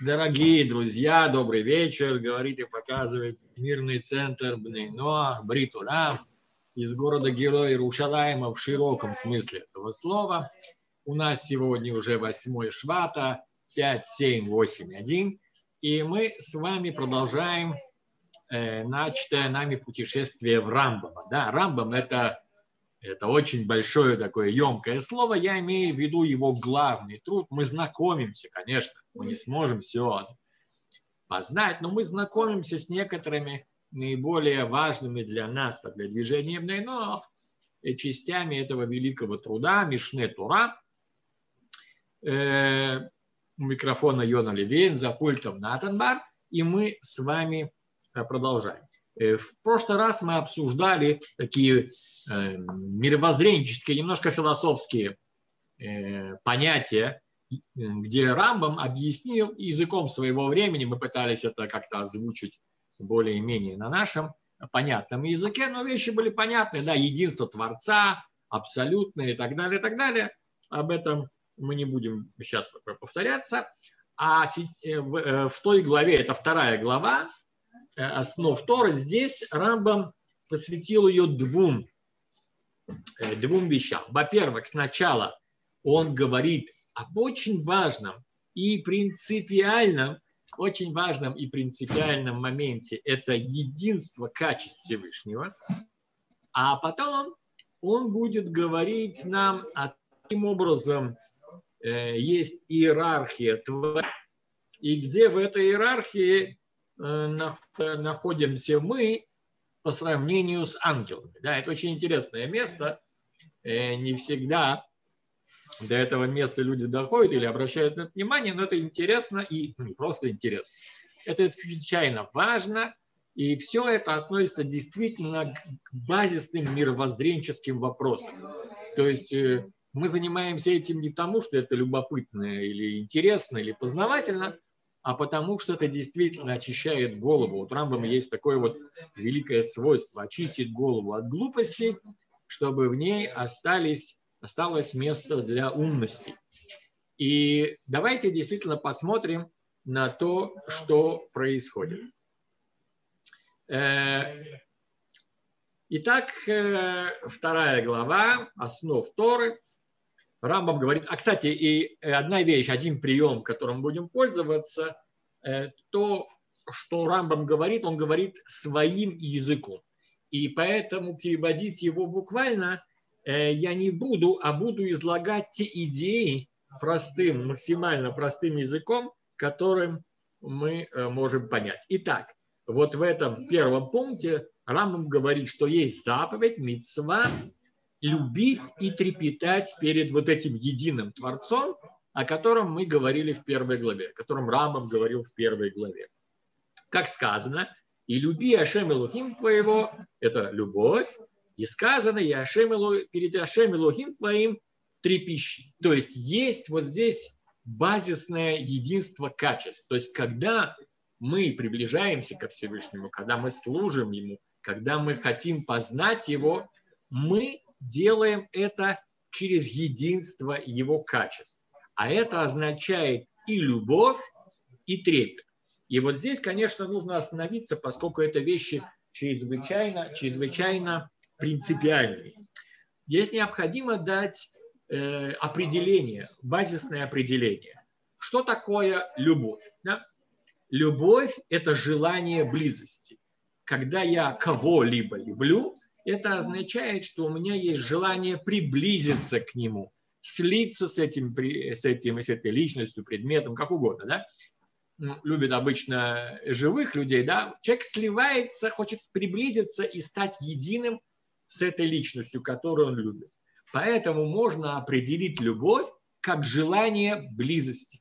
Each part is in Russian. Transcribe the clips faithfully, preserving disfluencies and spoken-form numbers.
Дорогие друзья, добрый вечер. Говорит и показывает мирный центр Бней Ноах, Брит Олам из города Герой Рушалайма в широком смысле этого слова. У нас сегодня уже восьмой Швата, пять семь восемь один. И мы с вами продолжаем э, начатое нами путешествие в Рамбама. Да, Рамбам это, это очень большое такое емкое слово. Я имею в виду его главный труд. Мы знакомимся, конечно. Мы не сможем все познать, но мы знакомимся с некоторыми наиболее важными для нас, для движения Бней Ноах, частями этого великого труда Мишне Тора. У микрофона Йона Левин, за пультом Натан Бар, и мы с вами продолжаем. В прошлый раз мы обсуждали такие мировоззренческие, немножко философские понятия, где Рамбам объяснил языком своего времени, мы пытались это как-то озвучить более-менее на нашем понятном языке, но вещи были понятны, да, единство Творца, абсолютное и так далее, и так далее. Об этом мы не будем сейчас повторяться. А в той главе, это вторая глава, Основ Торы, здесь Рамбам посвятил ее двум, двум вещам. Во-первых, сначала он говорит об очень важном и принципиальном, очень важном и принципиальном моменте – это единство качеств Всевышнего. А потом он будет говорить нам о таким образом, э, есть иерархия Творца, и где в этой иерархии э, находимся мы по сравнению с ангелами. Да, это очень интересное место, э, не всегда до этого места люди доходят или обращают на это внимание, но это интересно и не просто интересно. Это чрезвычайно важно, и все это относится действительно к базисным мировоззренческим вопросам. То есть мы занимаемся этим не потому, что это любопытно или интересно, или познавательно, а потому что это действительно очищает голову. У Рамбама есть такое вот великое свойство – очистить голову от глупости, чтобы в ней остались... осталось место для умности. И давайте действительно посмотрим на то, что происходит. Итак, вторая глава, Основ Торы. Рамбам говорит, а, кстати, и одна вещь, один прием, которым будем пользоваться, то, что Рамбам говорит, он говорит своим языком. И поэтому переводить его буквально я не буду, а буду излагать те идеи простым, максимально простым языком, которым мы можем понять. Итак, вот в этом первом пункте Рамбам говорит, что есть заповедь, мицва, любить и трепетать перед вот этим единым Творцом, о котором мы говорили в первой главе, о котором Рамбам говорил в первой главе. Как сказано, и люби Ашем Элохим твоего, это любовь, и сказано, я перед Ашем Элохим твоим трепещи. То есть есть вот здесь базисное единство качеств. То есть когда мы приближаемся ко Всевышнему, когда мы служим Ему, когда мы хотим познать Его, мы делаем это через единство Его качеств. А это означает и любовь, и трепет. И вот здесь, конечно, нужно остановиться, поскольку это вещи чрезвычайно, чрезвычайно принципиальный. Здесь необходимо дать э, определение, базисное определение. Что такое любовь? Да? Любовь – это желание близости. Когда я кого-либо люблю, это означает, что у меня есть желание приблизиться к нему, слиться с этим, с этим, с этой личностью, предметом, как угодно. Да? Ну, любят обычно живых людей. Да? Человек сливается, хочет приблизиться и стать единым с этой личностью, которую он любит. Поэтому можно определить любовь как желание близости.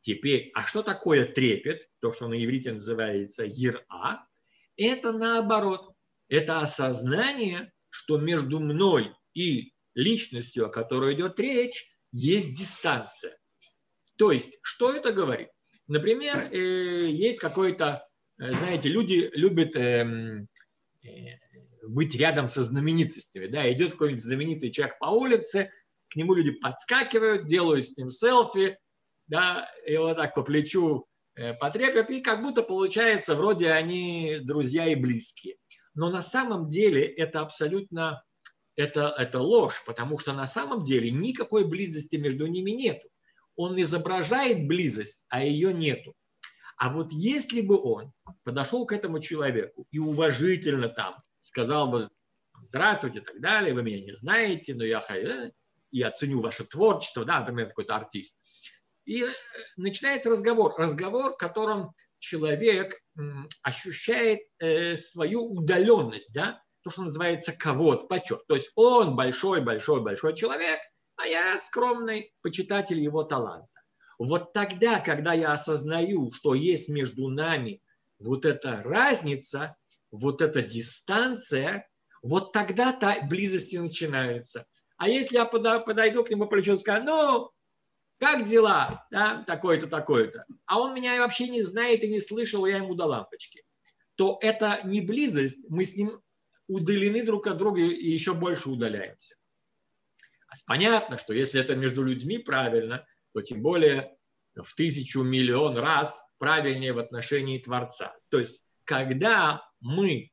Теперь, а что такое трепет, то, что на иврите называется ира? Это наоборот, это осознание, что между мной и личностью, о которой идет речь, есть дистанция. То есть, что это говорит? Например, есть какой-то, знаете, люди любят... быть рядом со знаменитостями. Да, идет какой-нибудь знаменитый человек по улице, к нему люди подскакивают, делают с ним селфи, да, и вот так по плечу потрепят, и как будто получается, вроде они друзья и близкие. Но на самом деле это абсолютно это, это ложь, потому что на самом деле никакой близости между ними нету. Он изображает близость, а ее нету. А вот если бы он подошел к этому человеку и уважительно там сказал бы: здравствуйте, и так далее, вы меня не знаете, но я, я ценю ваше творчество, да, например, какой-то артист. И начинается разговор, разговор, в котором человек ощущает свою удаленность, да, то, что называется кавод, почет. То есть он большой-большой-большой человек, а я скромный почитатель его таланта. Вот тогда, когда я осознаю, что есть между нами вот эта разница, вот эта дистанция, вот тогда та близость и начинается. А если я подойду к нему по плечу и скажу: ну, как дела, да, такое-то, такое-то, а он меня вообще не знает и не слышал, я ему до лампочки, то это не близость, мы с ним удалены друг от друга и еще больше удаляемся. А понятно, что если это между людьми правильно, то тем более в тысячу миллион раз правильнее в отношении Творца. То есть когда мы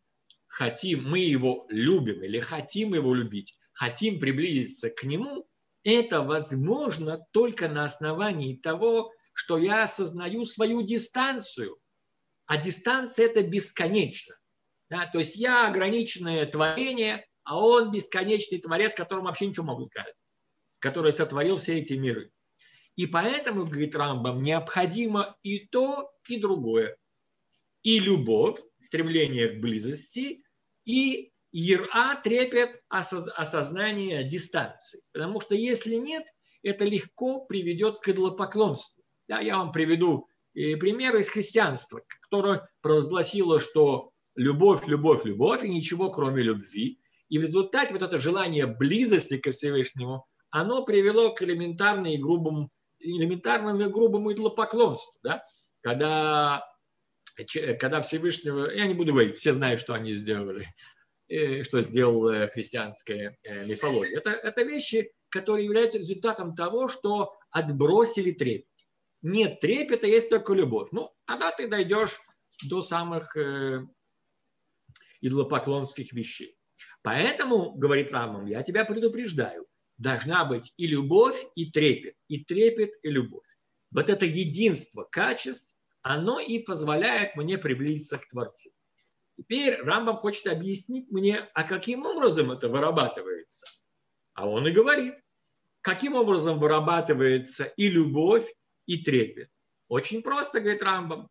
хотим, мы его любим или хотим его любить, хотим приблизиться к нему, это возможно только на основании того, что я осознаю свою дистанцию. А дистанция – это бесконечно. Да? То есть я ограниченное творение, а он бесконечный творец, которому вообще ничего могу сказать, который сотворил все эти миры. И поэтому, говорит Рамбам, необходимо и то, и другое. И любовь, стремление к близости, и ира, трепет, осознание дистанции. Потому что если нет, это легко приведет к идолопоклонству. Да, я вам приведу пример из христианства, которое провозгласило, что любовь, любовь, любовь и ничего кроме любви. И в результате вот это желание близости ко Всевышнему, оно привело к элементарному и грубому, элементарному и грубому идолопоклонству. Да? Когда, когда Всевышнего... Я не буду говорить, все знают, что они сделали, что сделала христианская мифология. Это, это вещи, которые являются результатом того, что отбросили трепет. Нет трепета, есть только любовь. Ну, тогда ты дойдешь до самых э, идолопоклонских вещей. Поэтому, говорит Рамбам, я тебя предупреждаю, должна быть и любовь, и трепет, и трепет, и любовь. Вот это единство качеств, оно и позволяет мне приблизиться к Творцу. Теперь Рамбам хочет объяснить мне, а каким образом это вырабатывается. А он и говорит, каким образом вырабатывается и любовь, и трепет. Очень просто, говорит Рамбам.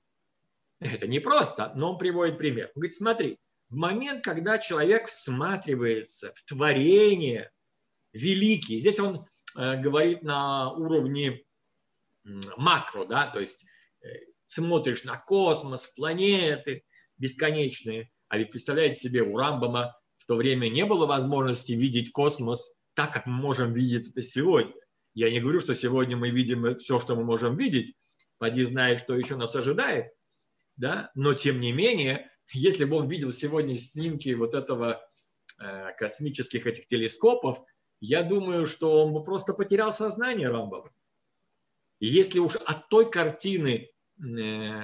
Это не просто, но он приводит пример. Он говорит, смотри, в момент, когда человек всматривается в творение великий, здесь он э, говорит на уровне макро, да, то есть э, смотришь на космос, планеты, бесконечные. А ведь представляете себе, у Рамбама в то время не было возможности видеть космос так, как мы можем видеть это сегодня. Я не говорю, что сегодня мы видим все, что мы можем видеть, поди знает, что еще нас ожидает, да? Но тем не менее, если бы он видел сегодня снимки вот этого э, космических этих телескопов, я думаю, что он бы просто потерял сознание, Рамбам. И если уж от той картины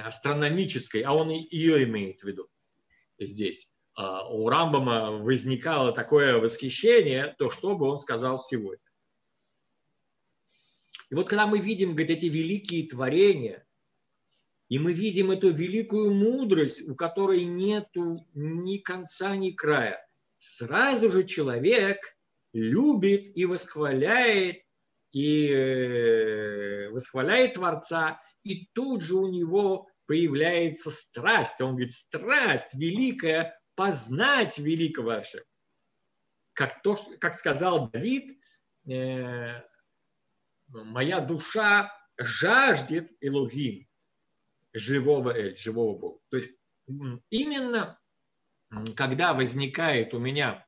астрономической, а он ее имеет в виду здесь, у Рамбама возникало такое восхищение, то что бы он сказал сегодня. И вот когда мы видим, говорит, эти великие творения, и мы видим эту великую мудрость, у которой нету ни конца, ни края, сразу же человек любит и восхваляет, и восхваляет Творца, и тут же у него появляется страсть. Он говорит, страсть великая, познать великого Ашема. Как, то, как сказал Давид, моя душа жаждет Элохим, живого Эль, живого Бога. То есть именно когда возникает у меня,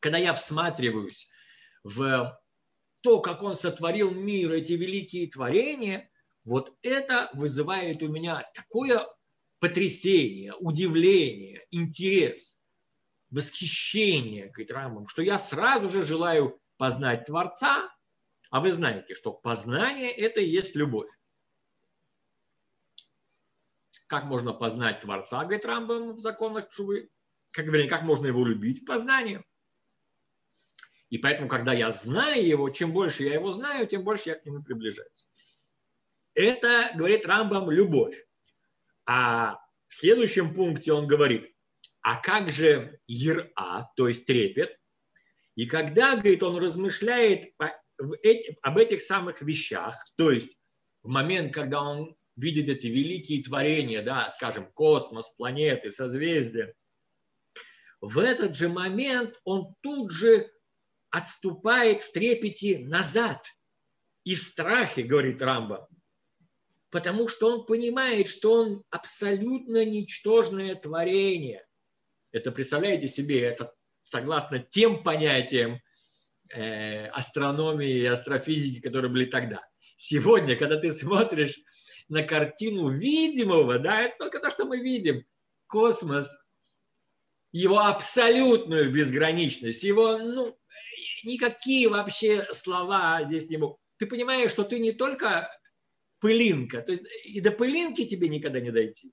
когда я всматриваюсь в то, как он сотворил мир, эти великие творения, вот это вызывает у меня такое потрясение, удивление, интерес, восхищение, говорит Рамбам, что я сразу же желаю познать Творца, А вы знаете, что познание – это и есть любовь. Как можно познать Творца, говорит Рамбам в законах Тшувы? Как, как можно его любить? Познанием. И поэтому, когда я знаю его, чем больше я его знаю, тем больше я к нему приближаюсь. Это, говорит Рамбам, любовь. А в следующем пункте он говорит, а как же ира, то есть трепет? И когда, говорит, он размышляет об этих самых вещах, то есть в момент, когда он видит эти великие творения, да, скажем, космос, планеты, созвездия, в этот же момент он тут же отступает в трепете назад и в страхе, говорит Рамбам, потому что он понимает, что он абсолютно ничтожное творение. Это, представляете себе, это согласно тем понятиям э, астрономии и астрофизики, которые были тогда. Сегодня, когда ты смотришь на картину видимого, да, это только то, что мы видим, космос, его абсолютную безграничность, его, ну, никакие вообще слова здесь не могут. Ты понимаешь, что ты не только... пылинка, то есть и до пылинки тебе никогда не дойти.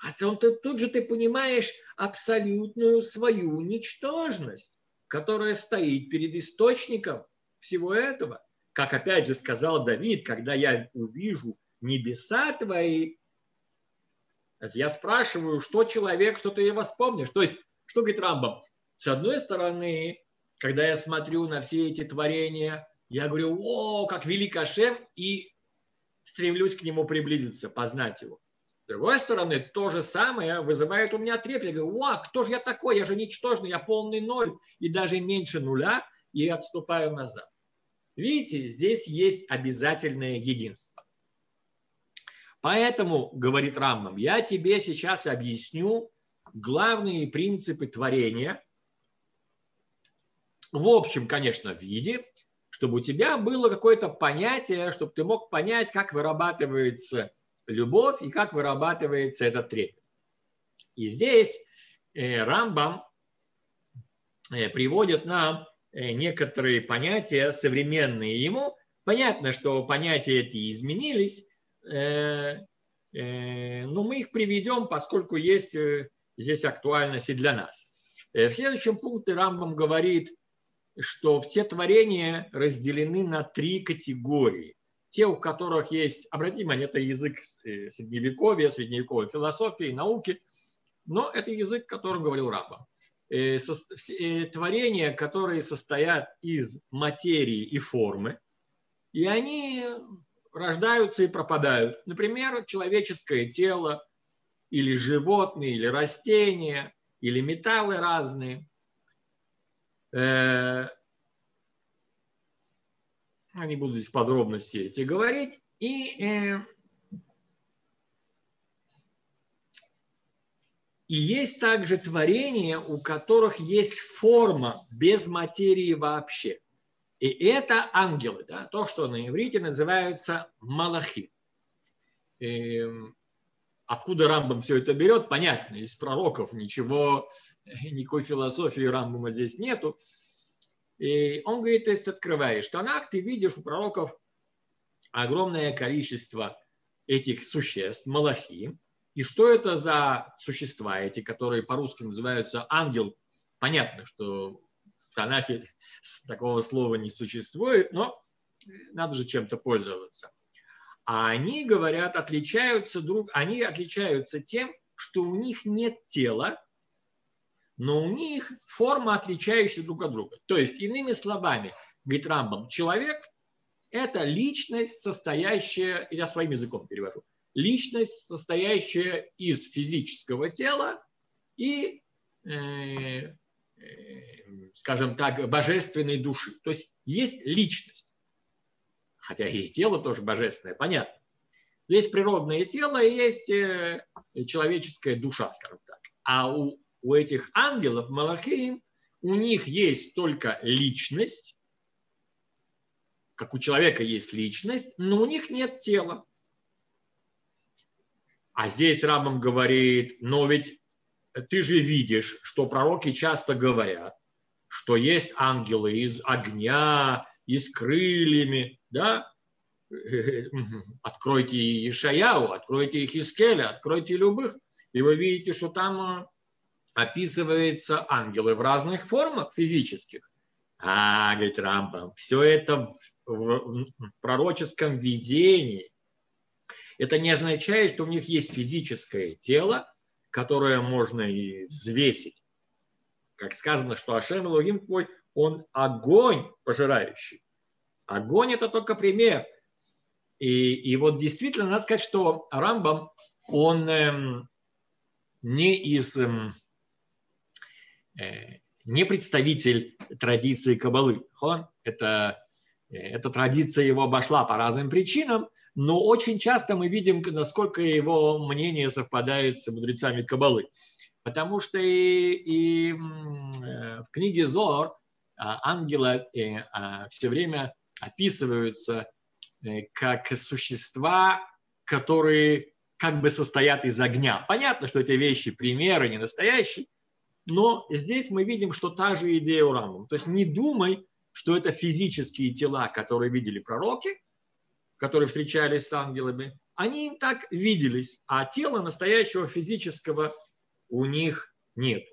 А тут же ты понимаешь абсолютную свою ничтожность, которая стоит перед источником всего этого. Как опять же сказал Давид, когда я увижу небеса твои, я спрашиваю, что человек, что ты его вспомнишь. То есть, что говорит Рамбам? С одной стороны, когда я смотрю на все эти творения, я говорю, о, как велик Ашем, и стремлюсь к нему приблизиться, познать его. С другой стороны, то же самое вызывает у меня трепет. Я говорю, о, кто же я такой? Я же ничтожный, я полный ноль и даже меньше нуля, и отступаю назад. Видите, здесь есть обязательное единство. Поэтому, говорит Рамбам, я тебе сейчас объясню главные принципы творения. В общем, конечно, в виде, чтобы у тебя было какое-то понятие, чтобы ты мог понять, как вырабатывается любовь и как вырабатывается этот трепет. И здесь Рамбам приводит нам некоторые понятия, современные ему. Понятно, что понятия эти изменились, но мы их приведем, поскольку есть здесь актуальность и для нас. В следующем пункте Рамбам говорит, что все творения разделены на три категории. Те, у которых есть, обратим внимание, это язык средневековья, средневековой философии, науки, но это язык, о котором говорил Рамбам. Творения, которые состоят из материи и формы, и они рождаются и пропадают. Например, человеческое тело, или животные, или растения, или металлы разные. Я не буду здесь подробности эти говорить. И, э, и есть также творения, у которых есть форма без материи вообще. И это ангелы, да, то, что на иврите называется малахим. И откуда Рамбам все это берет, понятно, из пророков ничего, никакой философии Рамбама здесь нету. И он говорит, то есть открываешь Танах, ты видишь у пророков огромное количество этих существ, малахим. И что это за существа эти, которые по-русски называются ангел? Понятно, что в Танахе такого слова не существует, но надо же чем-то пользоваться. А они, говорят, отличаются друг, они отличаются тем, что у них нет тела, но у них форма, отличающаяся друг от друга. То есть, иными словами, говорит Рамбам, человек – это личность, состоящая, я своим языком перевожу, личность, состоящая из физического тела и, э, э, скажем так, божественной души. То есть, есть личность. Хотя и тело тоже божественное, понятно. Есть природное тело и есть человеческая душа, скажем так. А у, у этих ангелов, малахим, у них есть только личность, как у человека есть личность, но у них нет тела. А здесь Рамбам говорит, но ведь ты же видишь, что пророки часто говорят, что есть ангелы из огня, и с крыльями, да? Откройте Ишаяу, откройте Иехезкеля, откройте любых, и вы видите, что там описываются ангелы в разных формах физических. А, говорит Рамбам, все это в, в, в пророческом видении. Это не означает, что у них есть физическое тело, которое можно и взвесить. Как сказано, что Ашем Элохим твой, он огонь пожирающий. Огонь – это только пример. И, и вот действительно, надо сказать, что Рамбам, он эм, не из... Эм, э, не представитель традиции каббалы. Это, эта традиция его обошла по разным причинам, но очень часто мы видим, насколько его мнение совпадает с мудрецами каббалы. Потому что и, и в книге Зоар ангелы все время описываются как существа, которые как бы состоят из огня. Понятно, что эти вещи примеры, не настоящие, но здесь мы видим, что та же идея у Рамбама. То есть не думай, что это физические тела, которые видели пророки, которые встречались с ангелами. Они им так виделись, а тела настоящего физического у них нет.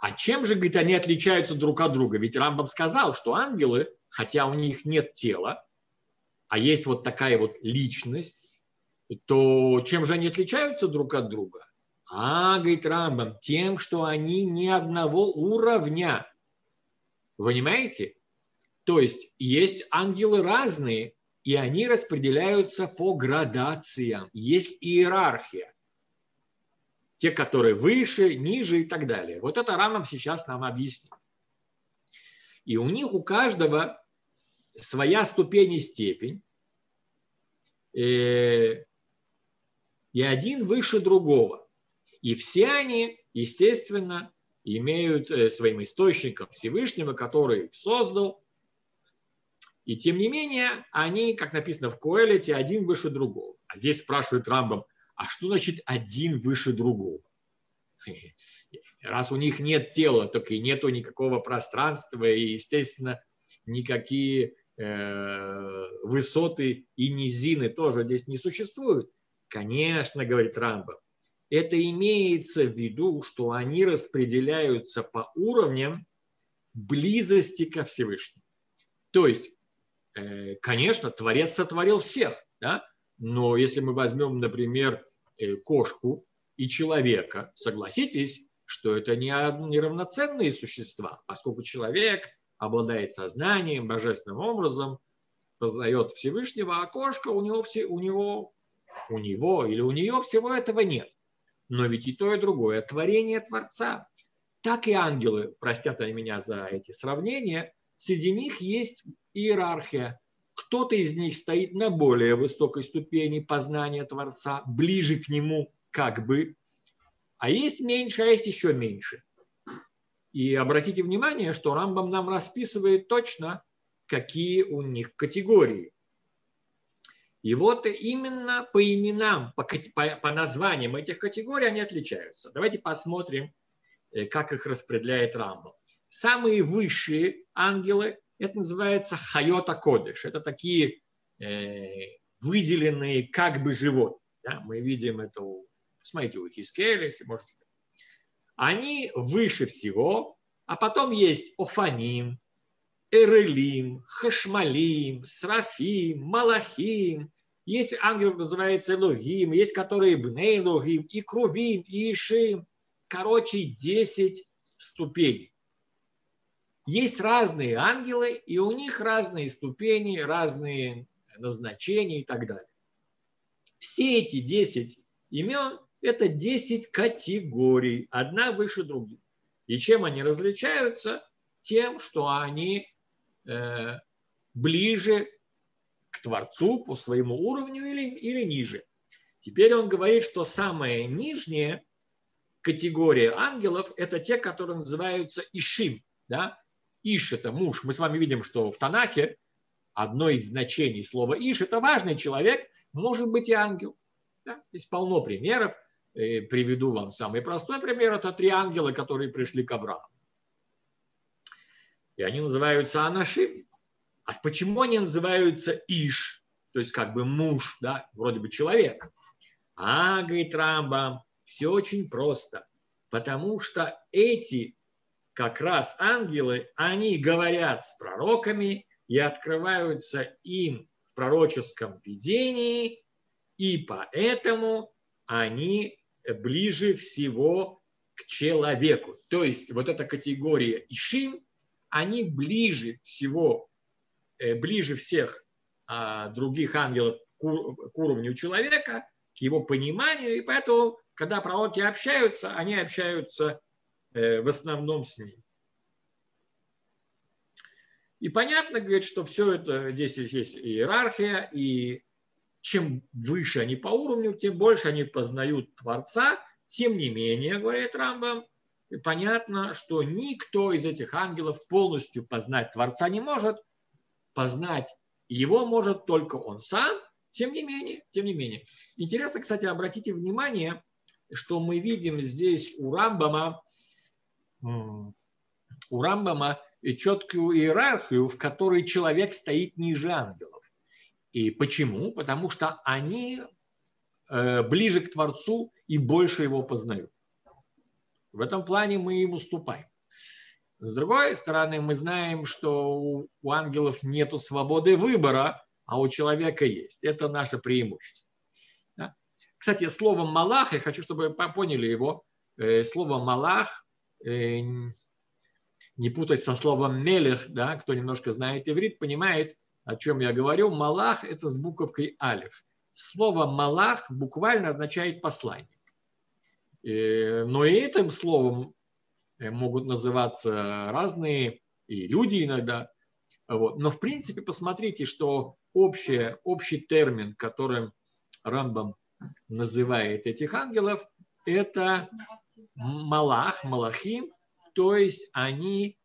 А чем же, говорит, они отличаются друг от друга? Ведь Рамбам сказал, что ангелы, хотя у них нет тела, а есть вот такая вот личность, то чем же они отличаются друг от друга? А, говорит Рамбам, тем, что они ни одного уровня. Вы понимаете? То есть есть ангелы разные, и они распределяются по градациям. Есть иерархия. Те, которые выше, ниже и так далее. Вот это Рамбам сейчас нам объяснит. И у них у каждого своя ступень и степень. И один выше другого. И все они, естественно, имеют своим источником Всевышнего, который их создал. И тем не менее, они, как написано в Коэлете, один выше другого. А здесь спрашивают Рамбам, а что значит один выше другого? Раз у них нет тела, так и нету никакого пространства, и, естественно, никакие э, высоты и низины тоже здесь не существуют. Конечно, говорит Рамбам. Это имеется в виду, что они распределяются по уровням близости ко Всевышнему. То есть, конечно, Творец сотворил всех, да? Но если мы возьмем, например, кошку и человека, согласитесь, что это неравноценные существа, поскольку человек обладает сознанием, божественным образом, познает Всевышнего, а кошка у него, у него, у него или у нее всего этого нет. Но ведь и то, и другое творение Творца. Так и ангелы, простят они меня за эти сравнения, среди них есть иерархия. Кто-то из них стоит на более высокой ступени познания Творца, ближе к нему как бы. А есть меньше, а есть еще меньше. И обратите внимание, что Рамбам нам расписывает точно, какие у них категории. И вот именно по именам, по, по, по названиям этих категорий они отличаются. Давайте посмотрим, как их распределяет Рамбам. Самые высшие ангелы, это называется хайот ха-Кодеш. Это такие э, выделенные как бы животные. Да, мы видим это, у, смотрите, у Иехезкеля, если можете. Они выше всего, а потом есть Офаним, Эрелим, Хашмалим, Срафим, Малахим. Есть ангел, называется Элохим, есть которые Бней Ноахим, и Кровим, и Ишим. Короче, десять ступеней. Есть разные ангелы, и у них разные ступени, разные назначения и так далее. Все эти десять имен – это десять категорий, одна выше других. И чем они различаются? Тем, что они э, ближе к Творцу по своему уровню или, или ниже. Теперь он говорит, что самая нижняя категория ангелов – это те, которые называются Ишим. Да? Иш – это муж. Мы с вами видим, что в Танахе одно из значений слова Иш – это важный человек, может быть и ангел. Да? Здесь полно примеров. Э, приведу вам самый простой пример. Это три ангела, которые пришли к Аврааму. И они называются анашим. А почему они называются Иш, то есть как бы муж, да, вроде бы человек? А, говорит Рамбам, все очень просто, потому что эти как раз ангелы, они говорят с пророками и открываются им в пророческом видении, и поэтому они ближе всего к человеку. То есть вот эта категория Ишим, они ближе всего, ближе всех других ангелов к уровню человека, к его пониманию, и поэтому, когда пророки общаются, они общаются в основном с ним. И понятно, говорит, что все это, здесь есть иерархия, и чем выше они по уровню, тем больше они познают Творца. Тем не менее, говорит Рамбам, понятно, что никто из этих ангелов полностью познать Творца не может. Познать его может только он сам. Тем не менее, тем не менее. Интересно, кстати, обратите внимание, что мы видим здесь у Рамбама, у Рамбама четкую иерархию, в которой человек стоит ниже ангелов. И почему? Потому что они ближе к Творцу и больше его познают. В этом плане мы им уступаем. С другой стороны, мы знаем, что у ангелов нет свободы выбора, а у человека есть. Это наше преимущество. Да? Кстати, слово «малах», я хочу, чтобы вы поняли его, слово «малах», не путать со словом «мелех», да? Кто немножко знает иврит, понимает, о чем я говорю. Малах – это с буковкой алиф. Слово «малах» буквально означает «посланник». Но и этим словом могут называться разные и люди иногда. Вот. Но в принципе посмотрите, что общее, общий термин, которым Рамбам называет этих ангелов, это «малах», «малахим», то есть они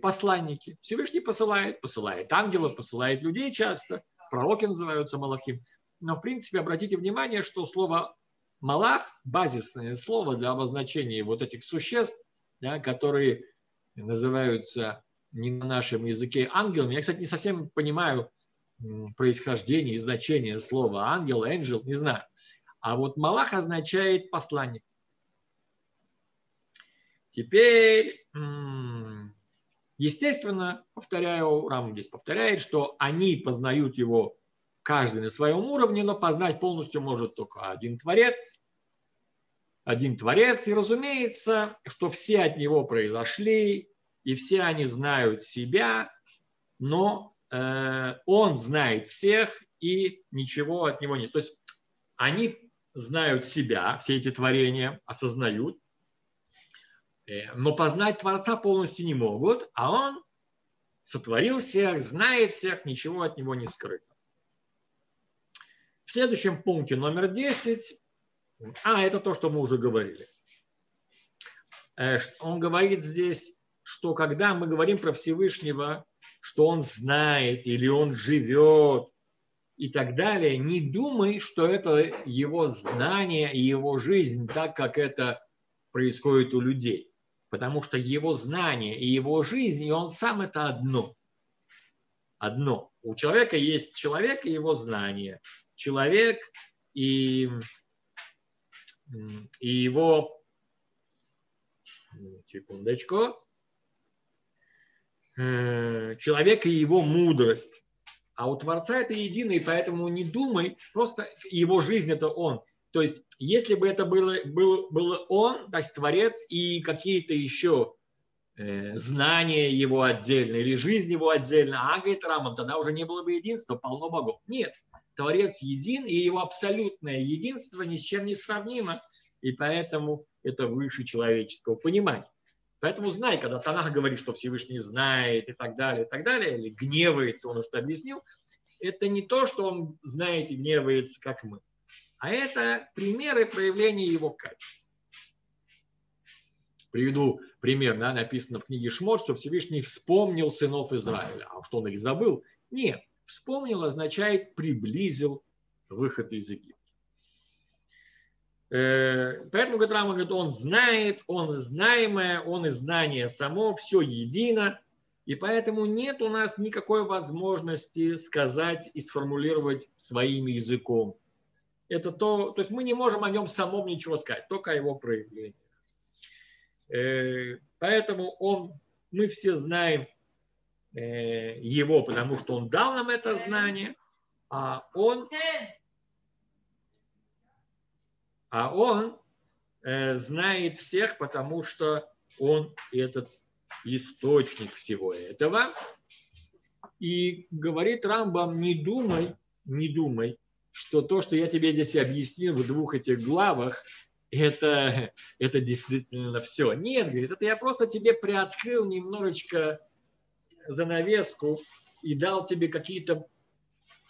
посланники. Всевышний посылает, посылает ангелов, посылает людей часто, пророки называются малахим. Но в принципе обратите внимание, что слово «малах» – базисное слово для обозначения вот этих существ, да, которые называются не на нашем языке ангелами. Я, кстати, не совсем понимаю происхождение и значение слова «ангел», «энджел», не знаю. А вот «малах» означает «посланник». Теперь... Естественно, повторяю, Рам здесь повторяет, что они познают его каждый на своем уровне, но познать полностью может только один Творец. Один Творец, и разумеется, что все от него произошли, и все они знают себя, но э, он знает всех, и ничего от него нет. То есть они знают себя, все эти творения осознают, но познать Творца полностью не могут, а он сотворил всех, знает всех, ничего от него не скрыто. В следующем пункте номер десять, а это то, что мы уже говорили. Он говорит здесь, что когда мы говорим про Всевышнего, что он знает или он живет и так далее, не думай, что это его знание и его жизнь, так как это происходит у людей. Потому что его знание и его жизнь, и он сам, это одно. Одно. У человека есть человек и его знание. Человек и, и его... Секундочку. Человек и его мудрость. А у Творца это единое, поэтому не думай, просто его жизнь – это он. То есть, если бы это было, было, было он, то есть Творец, и какие-то еще э, знания его отдельно, или жизнь его отдельно, а, говорит Рамбам, тогда уже не было бы единства, полно богов. Нет, Творец един, и его абсолютное единство ни с чем не сравнимо, и поэтому это выше человеческого понимания. Поэтому знай, когда Танах говорит, что Всевышний знает, и так далее, и так далее, или гневается, он уже объяснил, это не то, что он знает и гневается, как мы. А это примеры проявления его качеств. Приведу пример, да, написано в книге Шмот, что Всевышний вспомнил сынов Израиля. А что он их забыл? Нет, вспомнил означает приблизил выход из Египта. Поэтому Гатрам говорит, он знает, он знаемое, он и знание само, все едино. И поэтому нет у нас никакой возможности сказать и сформулировать своим языком. Это то, то есть мы не можем о нем самом ничего сказать, только о его проявлениях. Поэтому он, мы все знаем его, потому что он дал нам это знание, а он, а он знает всех, потому что он этот источник всего этого. И говорит Рамбам, не думай, не думай, что то, что я тебе здесь объяснил в двух этих главах, это, это действительно все. Нет, говорит, это я просто тебе приоткрыл немножечко занавеску и дал тебе какие-то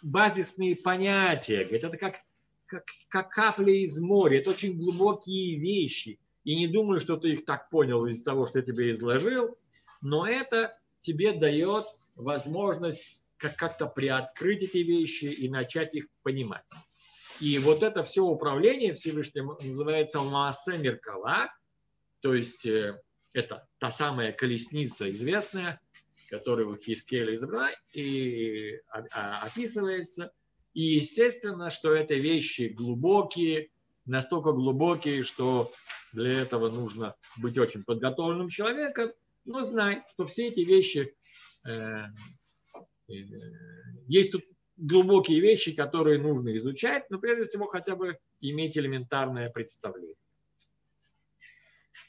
базисные понятия. Говорит, это как, как, как капля из моря, это очень глубокие вещи. И не думаю, что ты их так понял из того, что я тебе изложил, но это тебе дает возможность как-то приоткрыть эти вещи и начать их понимать. И вот это все управление Всевышним называется Маасе Меркава, то есть это та самая колесница известная, которая в Иехезкеле и описывается. И естественно, что это вещи глубокие, настолько глубокие, что для этого нужно быть очень подготовленным человеком, но знай, что все эти вещи... Э, Есть тут глубокие вещи, которые нужно изучать, но прежде всего хотя бы иметь элементарное представление.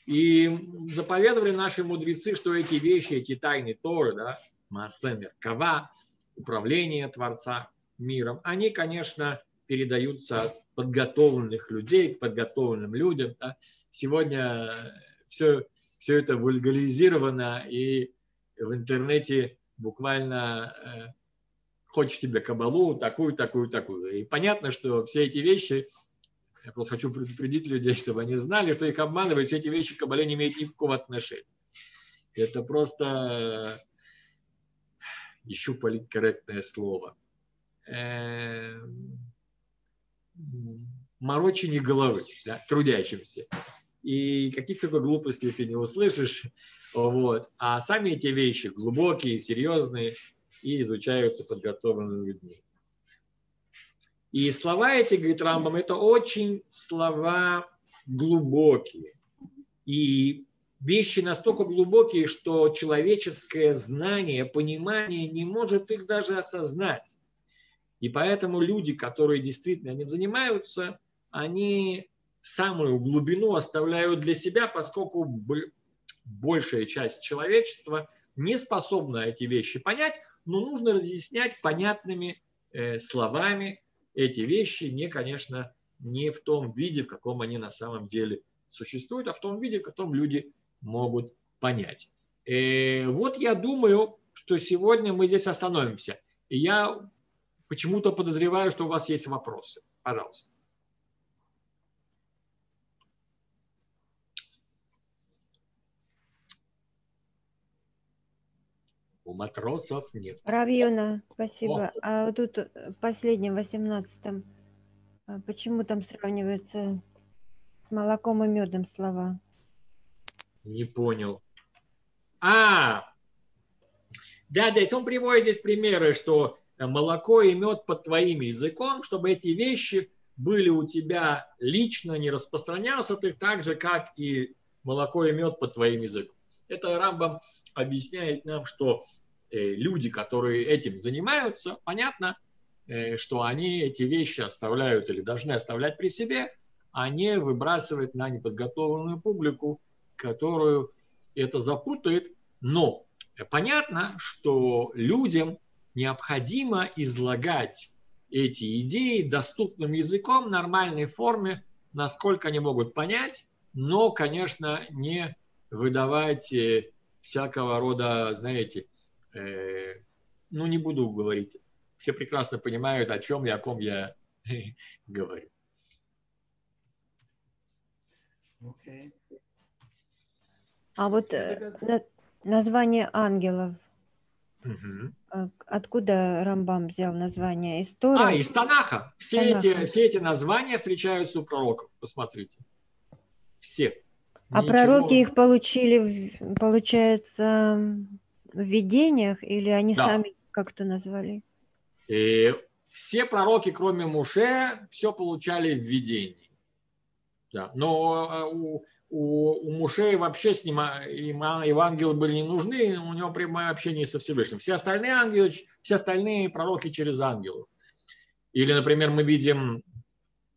И заповедовали наши мудрецы, что эти вещи, эти тайны Торы, да, Маасе Меркава, управление Творца миром, они, конечно, передаются от подготовленных людей к подготовленным людям. Да. Сегодня все, все это вульгаризировано, и в интернете буквально э, хочешь тебе кабалу, такую, такую, такую. И понятно, что все эти вещи, я просто хочу предупредить людей, чтобы они знали, что их обманывают, все эти вещи к кабале не имеют никакого отношения. Это просто, ищу политкорректное слово, э, морочение головы, да, трудящимся. И каких только глупостей ты не услышишь. Вот. А сами эти вещи глубокие, серьезные и изучаются подготовленными людьми. И слова эти, говорит Рамбам, это очень слова глубокие. И вещи настолько глубокие, что человеческое знание, понимание не может их даже осознать. И поэтому люди, которые действительно этим занимаются, они... самую глубину оставляют для себя, поскольку большая часть человечества не способна эти вещи понять, но нужно разъяснять понятными словами эти вещи, не, конечно, не в том виде, в каком они на самом деле существуют, а в том виде, в котором люди могут понять. И вот я думаю, что сегодня мы здесь остановимся. И я почему-то подозреваю, что у вас есть вопросы. Пожалуйста. У матросов нет. Рав Йона, спасибо. О. А вот тут в последнем, восемнадцатом, почему там сравниваются с молоком и медом слова? Не понял. А! Да, да, он приводит здесь примеры, что молоко и мед под твоим языком, чтобы эти вещи были у тебя лично, не распространялся ты так же, как и молоко и мед под твоим языком. Это Рамбам объясняет нам, что э, люди, которые этим занимаются, понятно, э, что они эти вещи оставляют или должны оставлять при себе, а не выбрасывать на неподготовленную публику, которую это запутает. Но понятно, что людям необходимо излагать эти идеи доступным языком, в нормальной форме, насколько они могут понять, но, конечно, не выдавать... Э, всякого рода, знаете, э, ну, не буду говорить. Все прекрасно понимают, о чем и о ком я говорю. Okay. А вот э, на, название ангелов. Uh-huh. Откуда Рамбам взял название? Из Тора? А, из Танаха. Все, Танаха. Эти, все эти названия встречаются у пророков. Посмотрите. Все. А ничего. Пророки их получили, получается, в видениях, или они да. сами как-то назвали? И все пророки, кроме Муше, все получали в видении. Да. Но у, у, у Муше вообще с ним евангелы были не нужны, у него прямое общение со Всевышним. Все остальные ангелы, все остальные пророки через ангелов. Или, например, мы видим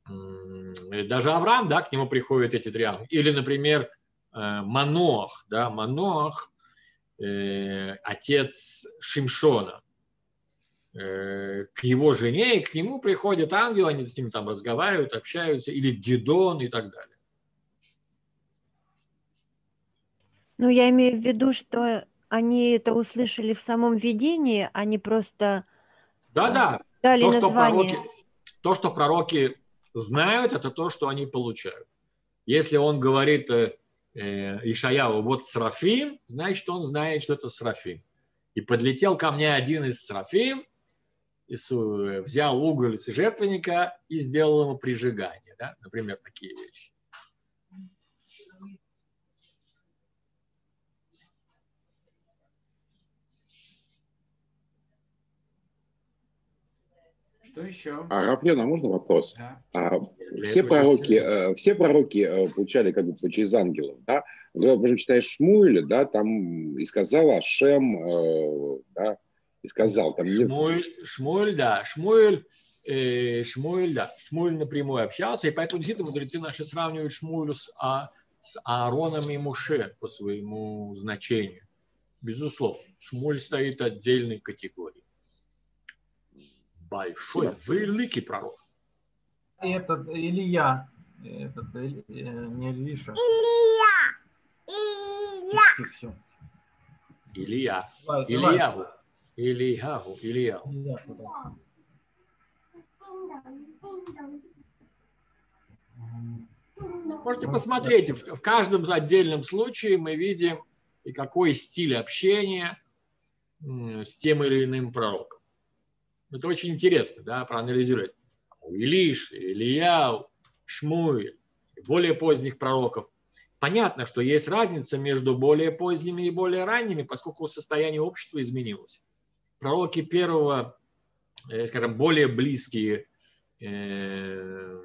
даже Авраам, да, к нему приходят эти три ангела. Или, например, Манох, да, Манох, э, отец Шимшона. Э, к его жене и к нему приходят ангелы, они с ним там разговаривают, общаются, или Гедон и так далее. Ну, я имею в виду, что они это услышали в самом видении, они просто да-да. дали то, название. Что пророки, то, что пророки знают, это то, что они получают. Если он говорит... Ишаяу, вот Срафим, значит, он знает, что это Срафим. И подлетел ко мне один из Срафим, взял уголь с жертвенника и сделал его прижигание. Да? Например, такие вещи. Что еще? А, Рафлена, можно вопрос? Да. А, все, пророки, э, все пророки э, получали как бы через ангелов, да? Когда читаешь Шмуэля, да, там и сказал Ашем, э, да, и сказал. Там Шмуэль, нет... Шмуэль, да, Шмуэль, э, Шмуэль, да, Шмуэль напрямую общался, и поэтому действительно мудрецы наши сравнивают Шмуэлю с, а, с Аароном и Муше по своему значению. Безусловно, Шмуэль стоит отдельной категории. Большой, великий пророк. Этот Илия, этот Или, не Илиша. Илия, Илия. Илия, Илиягу, Илиягу, Илиягу. Можете посмотреть, в каждом отдельном случае мы видим, и какой стиль общения с тем или иным пророком. Это очень интересно, да, проанализировать. Илиш, Илияу, Шмуэль, более поздних пророков. Понятно, что есть разница между более поздними и более ранними, поскольку состояние общества изменилось. Пророки первого, скажем, более близкие к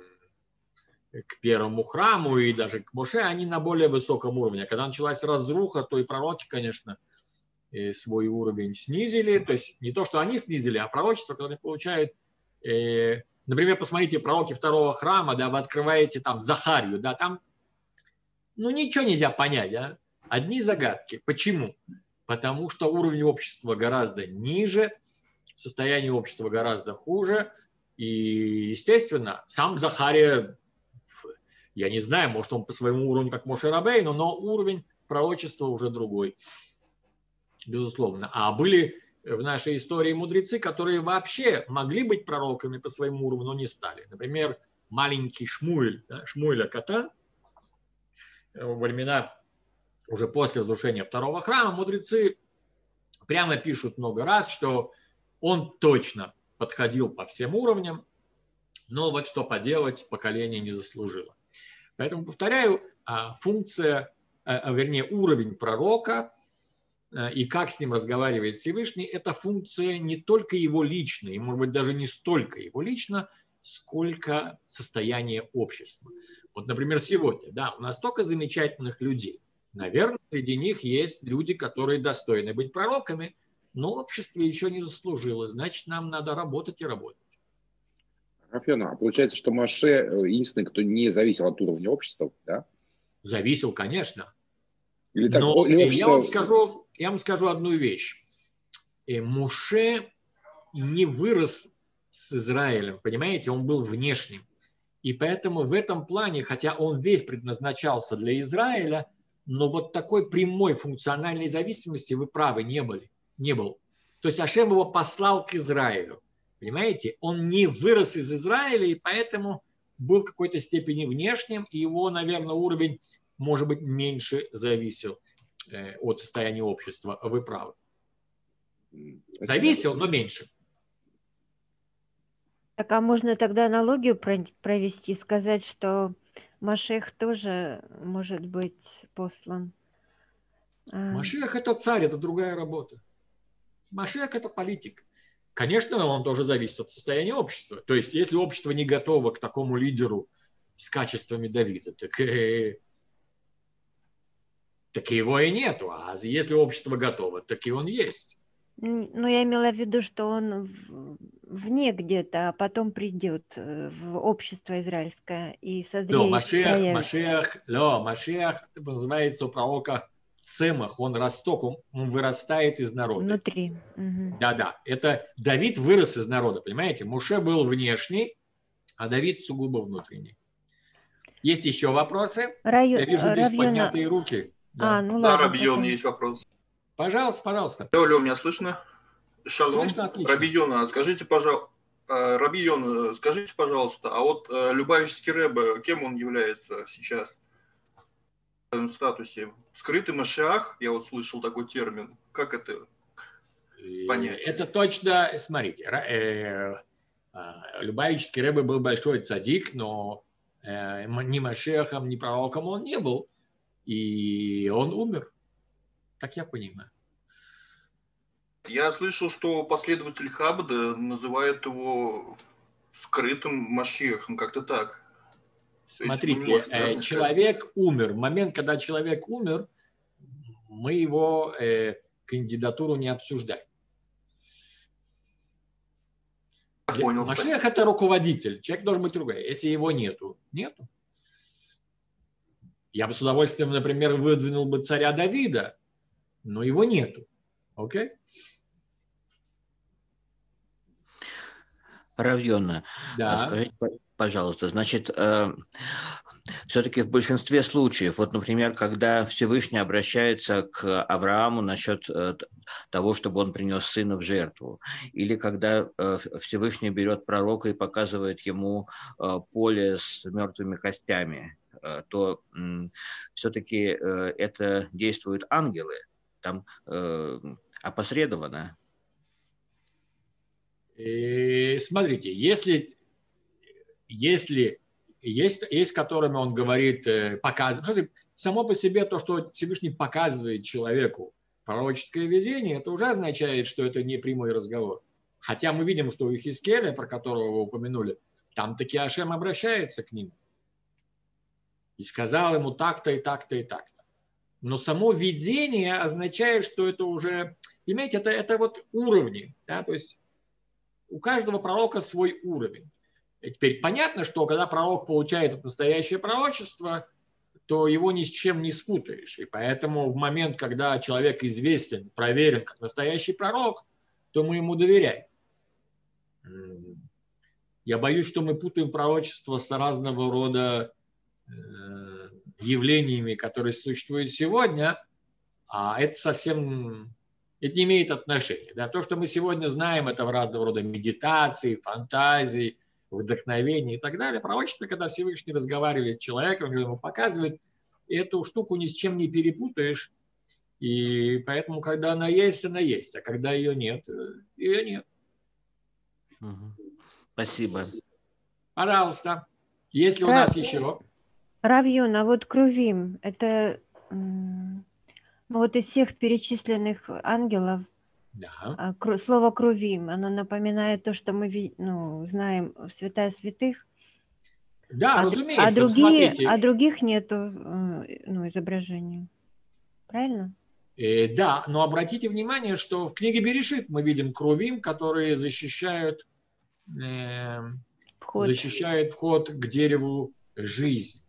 первому храму и даже к Моше, они на более высоком уровне. А когда началась разруха, то и пророки, конечно, свой уровень снизили, то есть не то, что они снизили, а пророчество, которое получает, э, например, посмотрите пророки второго храма, да, вы открываете там Захарию, да, там, ну, ничего нельзя понять, да, одни загадки. Почему? Потому что уровень общества гораздо ниже, состояние общества гораздо хуже, и, естественно, сам Захария, я не знаю, может, он по своему уровню, как Моше Рабейну, но уровень пророчества уже другой. Безусловно. А были в нашей истории мудрецы, которые вообще могли быть пророками по своему уровню, но не стали. Например, маленький Шмуэль, да, Шмуэля Катан, во времена уже после разрушения второго храма, мудрецы прямо пишут много раз, что он точно подходил по всем уровням, но вот что поделать, поколение не заслужило. Поэтому, повторяю, функция, вернее, уровень пророка – и как с ним разговаривает Всевышний, это функция не только его лично, и, может быть, даже не столько его лично, сколько состояние общества. Вот, например, сегодня, да, у нас столько замечательных людей. Наверное, среди них есть люди, которые достойны быть пророками, но общество еще не заслужило, значит, нам надо работать и работать. Рафьяна, а получается, что Моше единственный, кто не зависел от уровня общества, да? Зависел, конечно. Или так, но или общество... я, вам скажу, я вам скажу одну вещь. Муше не вырос с Израилем, понимаете? Он был внешним. И поэтому в этом плане, хотя он весь предназначался для Израиля, но вот такой прямой функциональной зависимости, вы правы, не были, не был. То есть Ашем его послал к Израилю, понимаете? Он не вырос из Израиля, и поэтому был в какой-то степени внешним, и его, наверное, уровень... может быть, меньше зависел э, от состояния общества. Вы правы. Зависел, но меньше. Так, а можно тогда аналогию провести, сказать, что Машех тоже может быть послан Машиах – это царь, это другая работа. Машиах – это политик. Конечно, он тоже зависит от состояния общества. То есть, если общество не готово к такому лидеру с качествами Давида, так, э, так его и нету. А если общество готово, так и он есть. Ну, я имела в виду, что он вне где-то, а потом придет в общество израильское и созреет. Машиах, Машиах, Машиах называется у пророка Цемах, он росток, он, он вырастает из народа. Внутри. Угу. Да-да, это Давид вырос из народа, понимаете? Муше был внешний, а Давид сугубо внутренний. Есть еще вопросы? Район... Я вижу здесь Равьона... поднятые руки. Да, а, ну да, ладно, Рабьон, есть вопрос. Пожалуйста, пожалуйста. Алло, меня слышно? Шалом. Слышно, Раби Йона, скажите, пожалуйста, Раби Йона, скажите, пожалуйста, а вот Любавичский Рэб, кем он является сейчас в своем статусе? Скрытый Машиах, я вот слышал такой термин. Как это понять? Это точно, смотрите, Любавичский Рэб был большой цадик, но ни Машиахом, ни пророком он не был, и он умер. Так я понимаю. Я слышал, что последователь Хабада называют его скрытым Машиахом, как-то так. Смотрите, есть, э, человек умер. В момент, когда человек умер, мы его э, кандидатуру не обсуждаем. Понял, Машиах – это руководитель. Человек должен быть другой. Если его нету, нету. Я бы с удовольствием, например, выдвинул бы царя Давида, но его нету. Окей? Okay? Равьёна, да. Скажите, пожалуйста, значит, э, все-таки в большинстве случаев, вот, например, когда Всевышний обращается к Аврааму насчет э, того, чтобы он принес сына в жертву, или когда э, Всевышний берет пророка и показывает ему э, поле с мертвыми костями, э, то э, все-таки э, это действуют ангелы. Там э, опосредованно. И, смотрите, если, если есть, есть, которыми он говорит, показывает, само по себе то, что Всевышний показывает человеку пророческое видение, это уже означает, что это не прямой разговор. Хотя мы видим, что у Иехезкеля, про которого вы упомянули, там таки Ашем обращается к ним и сказал ему так-то и так-то и так-то. Но само видение означает, что это уже, понимаете, это, это вот уровни, да? То есть у каждого пророка свой уровень. И теперь понятно, что когда пророк получает настоящее пророчество, то его ни с чем не спутаешь. И поэтому в момент, когда человек известен, проверен как настоящий пророк, то мы ему доверяем. Я боюсь, что мы путаем пророчество с разного рода явлениями, которые существуют сегодня, а это совсем это не имеет отношения. Да? То, что мы сегодня знаем, это разного рода медитации, фантазии, вдохновения и так далее. Пророчество, когда Всевышний разговаривает с человеком, ему показывает, эту штуку ни с чем не перепутаешь, и поэтому, когда она есть, она есть, а когда ее нет, ее нет. Спасибо. Пожалуйста. Если у нас еще... Равьон, а вот Кровим, это вот из всех перечисленных ангелов, да. Слово Кровим, оно напоминает то, что мы ну, знаем в святая святых. Да, а, разумеется, а, другие, а других нету ну, изображений. Правильно? Э, да, но обратите внимание, что в книге Берешит мы видим Кровим, которые защищают, э, вход. защищают вход к дереву жизни.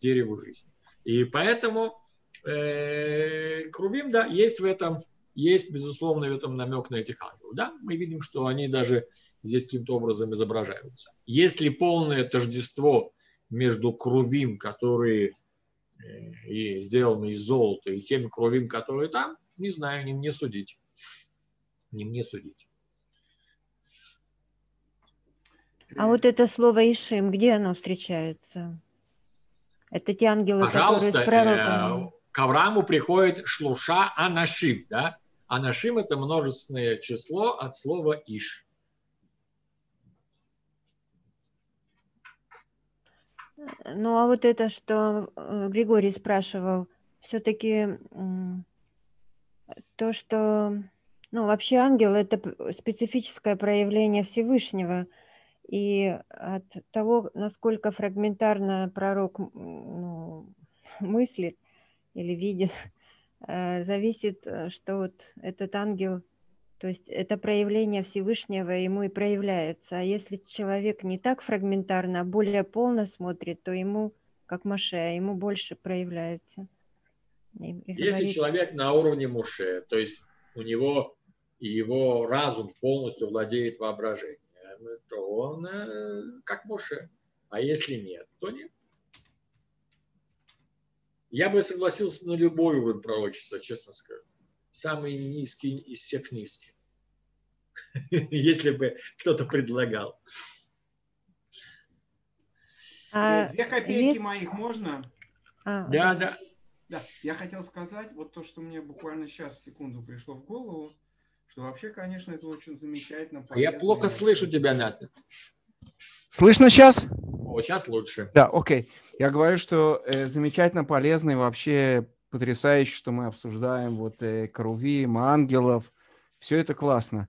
дереву жизни. И поэтому э, Крувим, да, есть в этом, есть, безусловно, в этом намек на этих ангелов. Да? Мы видим, что они даже здесь каким-то образом изображаются. Есть ли полное тождество между Крувим, которые э, сделаны из золота, и теми Крувим, которые там, не знаю, не мне судить. Не мне судить. А вот это слово «Ишим», где оно встречается? Это те ангелы, Пожалуйста, которые э, к Аврааму приходит шлуша анашим. Да? Анашим – это множественное число от слова «иш». Ну, а вот это, что Григорий спрашивал, все-таки то, что, ну, вообще ангел — это специфическое проявление Всевышнего, и от того, насколько фрагментарно пророк, ну, мыслит или видит, зависит, что вот этот ангел, то есть это проявление Всевышнего ему и проявляется. А если человек не так фрагментарно, а более полно смотрит, то ему, как Моше, ему больше проявляется. И, и если говорит... человек на уровне Моше, то есть у него и его разум полностью владеет воображением, то он э, как Моше. А если нет, то нет. Я бы согласился на любой уровень пророчества, честно скажу. Самый низкий из всех низких. Если бы кто-то предлагал. А Две копейки есть... моих можно? А, да, да, да. Я хотел сказать, вот то, что мне буквально сейчас, секунду, пришло в голову, что вообще, конечно, это очень замечательно. Я плохо слышу тебя, Ната. Слышно сейчас? О, сейчас лучше. Да, окей. Я говорю, что э, замечательно, полезно и вообще потрясающе, что мы обсуждаем вот э, Кровим, ангелов. Все это классно.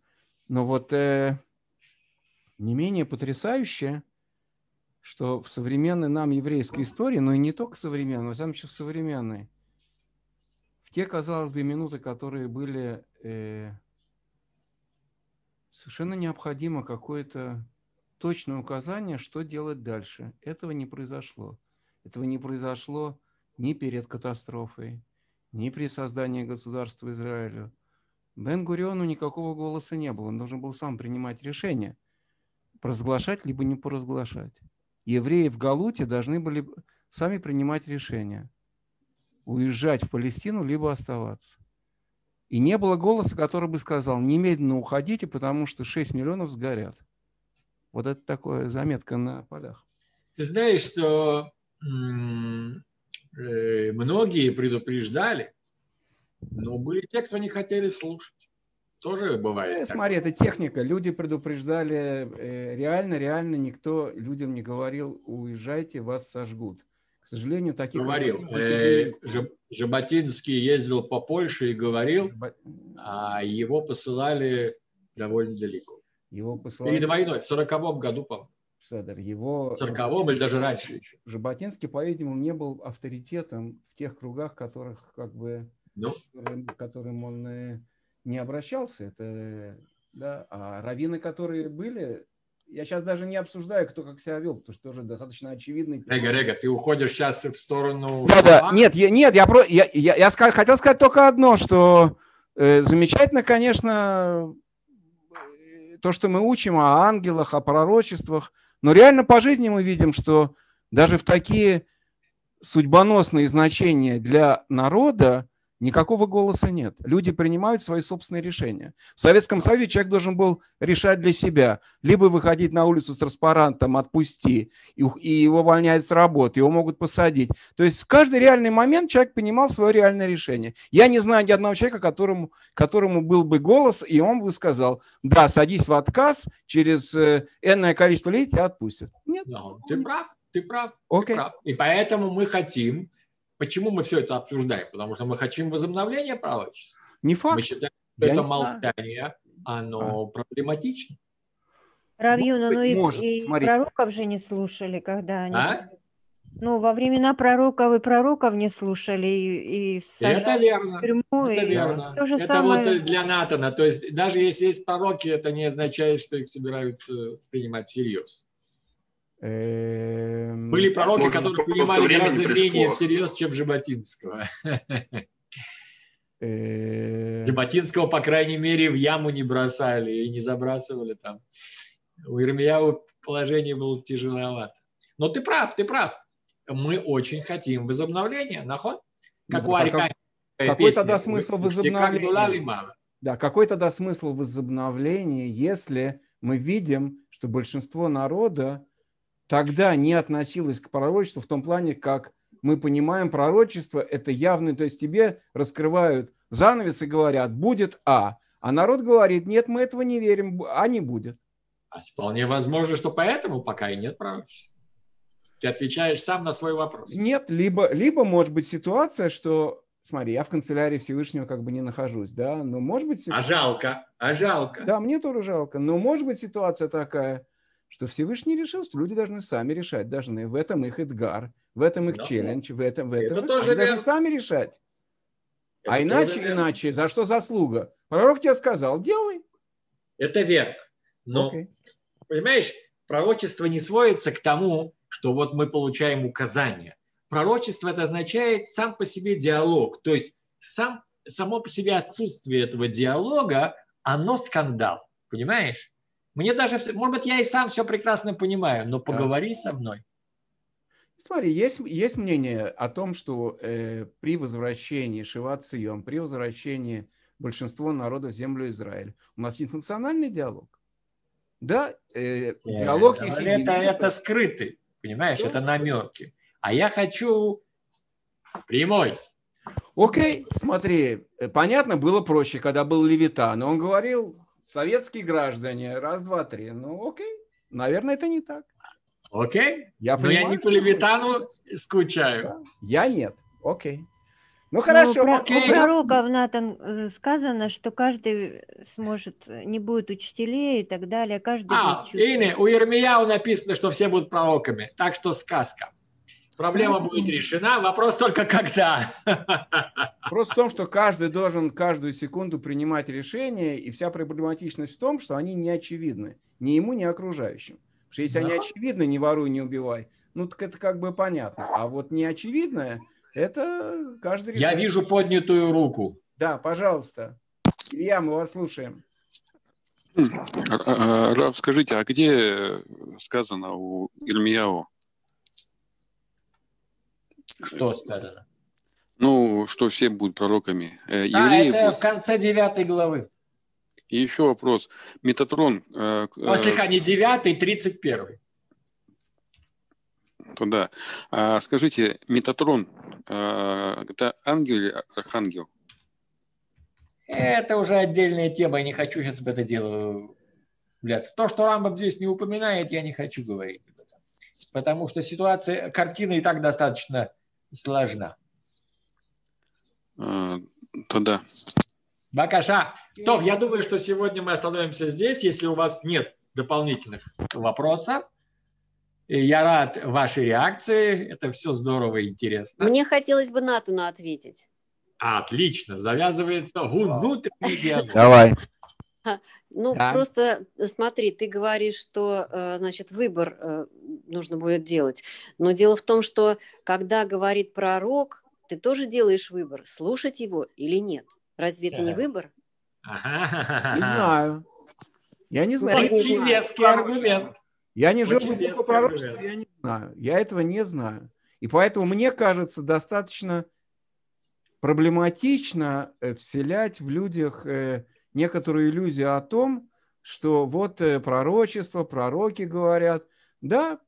Но вот э, не менее потрясающе, что в современной нам еврейской истории, но и не только современной, но самом деле в современной, в те, казалось бы, минуты, которые были, э, совершенно необходимо какое-то точное указание, что делать дальше. Этого не произошло. Этого не произошло ни перед катастрофой, ни при создании государства Израиля. Бен-Гуриону никакого голоса не было. Он должен был сам принимать решение, поразглашать либо не поразглашать. Евреи в Галуте должны были сами принимать решение, уезжать в Палестину, либо оставаться. И не было голоса, который бы сказал: немедленно уходите, потому что шесть миллионов сгорят. Вот это такая заметка на полях. Ты знаешь, что многие предупреждали, но были те, кто не хотели слушать. Тоже бывает. Э, смотри, это техника. Люди предупреждали э, реально, реально никто людям не говорил: уезжайте, вас сожгут. К сожалению, таких... Говорил. Э, Жаботинский ездил по Польше и говорил, Жаб... а его посылали довольно далеко. Его послали... Перед войной, в сороковом году, по-моему. Его... В сороковом или даже раньше еще. Жаботинский, по-видимому, не был авторитетом в тех кругах, которых, как бы, ну? которым, которым он не обращался. Это, да. А раввины, которые были, я сейчас даже не обсуждаю, кто как себя вел, потому что тоже достаточно очевидный... Рега, Рега, ты уходишь сейчас в сторону... Да, да. Нет, я, нет, я, про... я, я, я сказ... хотел сказать только одно, что э, замечательно, конечно... То, что мы учим о ангелах, о пророчествах, но реально по жизни мы видим, что даже в такие судьбоносные значения для народа никакого голоса нет. Люди принимают свои собственные решения. В Советском Союзе человек должен был решать для себя. Либо выходить на улицу с транспарантом «отпусти», и его увольняют с работы, его могут посадить. То есть в каждый реальный момент человек понимал свое реальное решение. Я не знаю ни одного человека, которому, которому был бы голос, и он бы сказал: да, садись в отказ, через энное количество лет тебя отпустят. Нет. Но, ты прав, ты прав, okay. ты прав. И поэтому мы хотим... Почему мы все это обсуждаем? Потому что мы хотим возобновления пророчества. Не факт. Мы считаем, что Я это молчание, оно а. проблематично. Равьюна, ну и, и пророков же не слушали, когда они... А? Ну, во времена пророков и пророков не слушали. И, и это верно. В тюрьму, это и... верно. То же это самое... вот для Натана. То есть даже если есть пророки, это не означает, что их собирают принимать всерьез. Были пророки, Может, которые принимали гораздо менее всерьез, чем Жаботинского. Жаботинского, по крайней мере, в яму не бросали и не забрасывали там. У Ирмияу положение было тяжеловато. Но ты прав, ты прав. Мы очень хотим возобновления. Наход? Как у Арикани. Какой тогда смысл возобновления? Да, какой тогда смысл возобновления, если мы видим, что большинство народа тогда не относилась к пророчеству в том плане, как мы понимаем пророчество, это явно, то есть тебе раскрывают занавес и говорят: будет А. А народ говорит: нет, мы этого не верим, А не будет. А вполне возможно, что поэтому пока и нет пророчества. Ты отвечаешь сам на свой вопрос. Нет, либо, либо может быть ситуация, что смотри, я в канцелярии Всевышнего как бы не нахожусь, да, но может быть... А жалко, а жалко. Да, мне тоже жалко, но может быть ситуация такая, что Всевышний решил, что люди должны сами решать, должны, в этом их эдгар, в этом их да, челлендж, в этом, в этом, это тоже они должны сами решать. Это а иначе, верно. Иначе, за что заслуга? Пророк тебе сказал, делай. Это верно. Но, okay. понимаешь, пророчество не сводится к тому, что вот мы получаем указания. Пророчество – это означает сам по себе диалог. То есть сам, само по себе отсутствие этого диалога, оно скандал. Понимаешь? Мне даже, может быть, я и сам все прекрасно понимаю, но поговори yeah. со мной. Смотри, есть, есть мнение о том, что э, при возвращении Шиват Цион, при возвращении большинства народа в землю Израиля, у нас есть национальный диалог. Да, э, диалог... Э, их это, это скрытый, понимаешь, да. это намеки. А я хочу прямой. Окей, смотри, понятно, было проще, когда был Левитан, но он говорил, советские граждане, раз, два, три, ну окей, наверное, это не так. Окей, я но понимаю, я не по Левитану скучаю. Я нет, окей. Ну хорошо. Ну, окей. У пророков Натан сказано, что каждый сможет, не будет учителей и так далее. Каждый а, Ине, у Ирмияу написано, что все будут пророками, так что сказка. Проблема mm-hmm. будет решена, вопрос только когда. Вопрос в том, что каждый должен каждую секунду принимать решения, и вся проблематичность в том, что они не очевидны ни ему, ни окружающим. Что если да. они очевидны, не воруй, не убивай, ну так это как бы понятно. А вот неочевидное, это каждый решает. Я вижу поднятую руку. Да, пожалуйста. Илья, мы вас слушаем. Рав, скажите, а где сказано у Ирмияу? Что сказано? Ну, что все будут пророками. Э, а, это будут... в конце девятой главы. И еще вопрос. Метатрон... Э, э... Слегка не девятый, тридцать первый. Туда. А, скажите, Метатрон, э, это ангел или архангел? Это уже отдельная тема, я не хочу сейчас в это дело углубляться. То, что Рамбам здесь не упоминает, я не хочу говорить об этом. Потому что ситуация, картина и так достаточно сложна. А, туда. Бакаша. Тов, я думаю, что сегодня мы остановимся здесь. Если у вас нет дополнительных вопросов, я рад вашей реакции. Это все здорово и интересно. Мне хотелось бы Натану ответить. Отлично. Завязывается внутренний диалог. Давай. Ну, да. просто смотри, ты говоришь, что, значит, выбор нужно будет делать. Но дело в том, что когда говорит пророк, ты тоже делаешь выбор, слушать его или нет. Разве да. это не выбор? Ага. Не знаю. Я не знаю. Очень веский аргумент. Я не живу по пророчеству, я не знаю. Я этого не знаю. И поэтому мне кажется достаточно проблематично вселять в людях некоторую иллюзию о том, что вот пророчество, пророки говорят, да,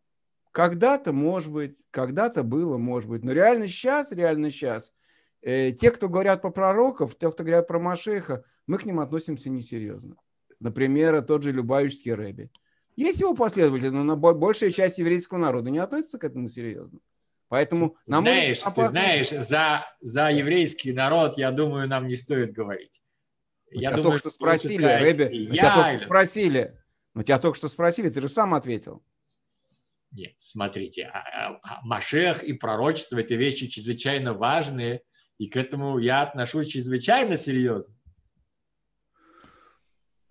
когда-то, может быть, когда-то было, может быть, но реально сейчас, реально сейчас, э, те, кто говорят про пророков, те, кто говорят про Машеха, мы к ним относимся несерьезно. Например, тот же Любавичский Рэб. Есть его последователи, но на большая часть еврейского народа не относится к этому серьезно. Поэтому, на знаешь, ты знаешь, за, за еврейский народ, я думаю, нам не стоит говорить. Я тебя думаю, только что спросили, сказать, Рэбби, я... тебя только что спросили. Но тебя только что спросили, ты же сам ответил. Нет, смотрите, Машех и пророчество – это вещи чрезвычайно важные, и к этому я отношусь чрезвычайно серьезно.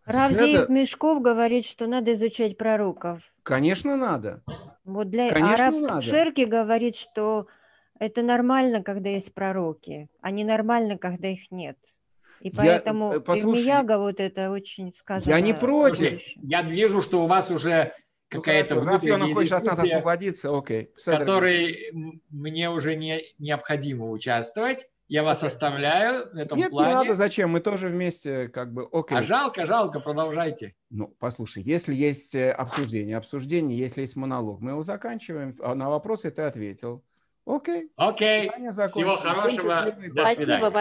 Равзеев это... Мешков говорит, что надо изучать пророков. Конечно, надо. Вот для... Конечно, а Рав надо. Шерки говорит, что это нормально, когда есть пророки, а не нормально, когда их нет. И поэтому Ирмияга вот это очень сказано. Я не против. Слушайте, я вижу, что у вас уже какая-то ну, внутренняя дискуссия, окей. в которой мне уже не, необходимо участвовать. Я вас окей. оставляю в этом Нет, плане. Нет, не надо, зачем? Мы тоже вместе как бы окей. А жалко, жалко, продолжайте. Ну, послушай, если есть обсуждение, обсуждение, если есть монолог, мы его заканчиваем, а на вопросы ты ответил. Окей. Окей. Всего хорошего. До свидания. Спасибо.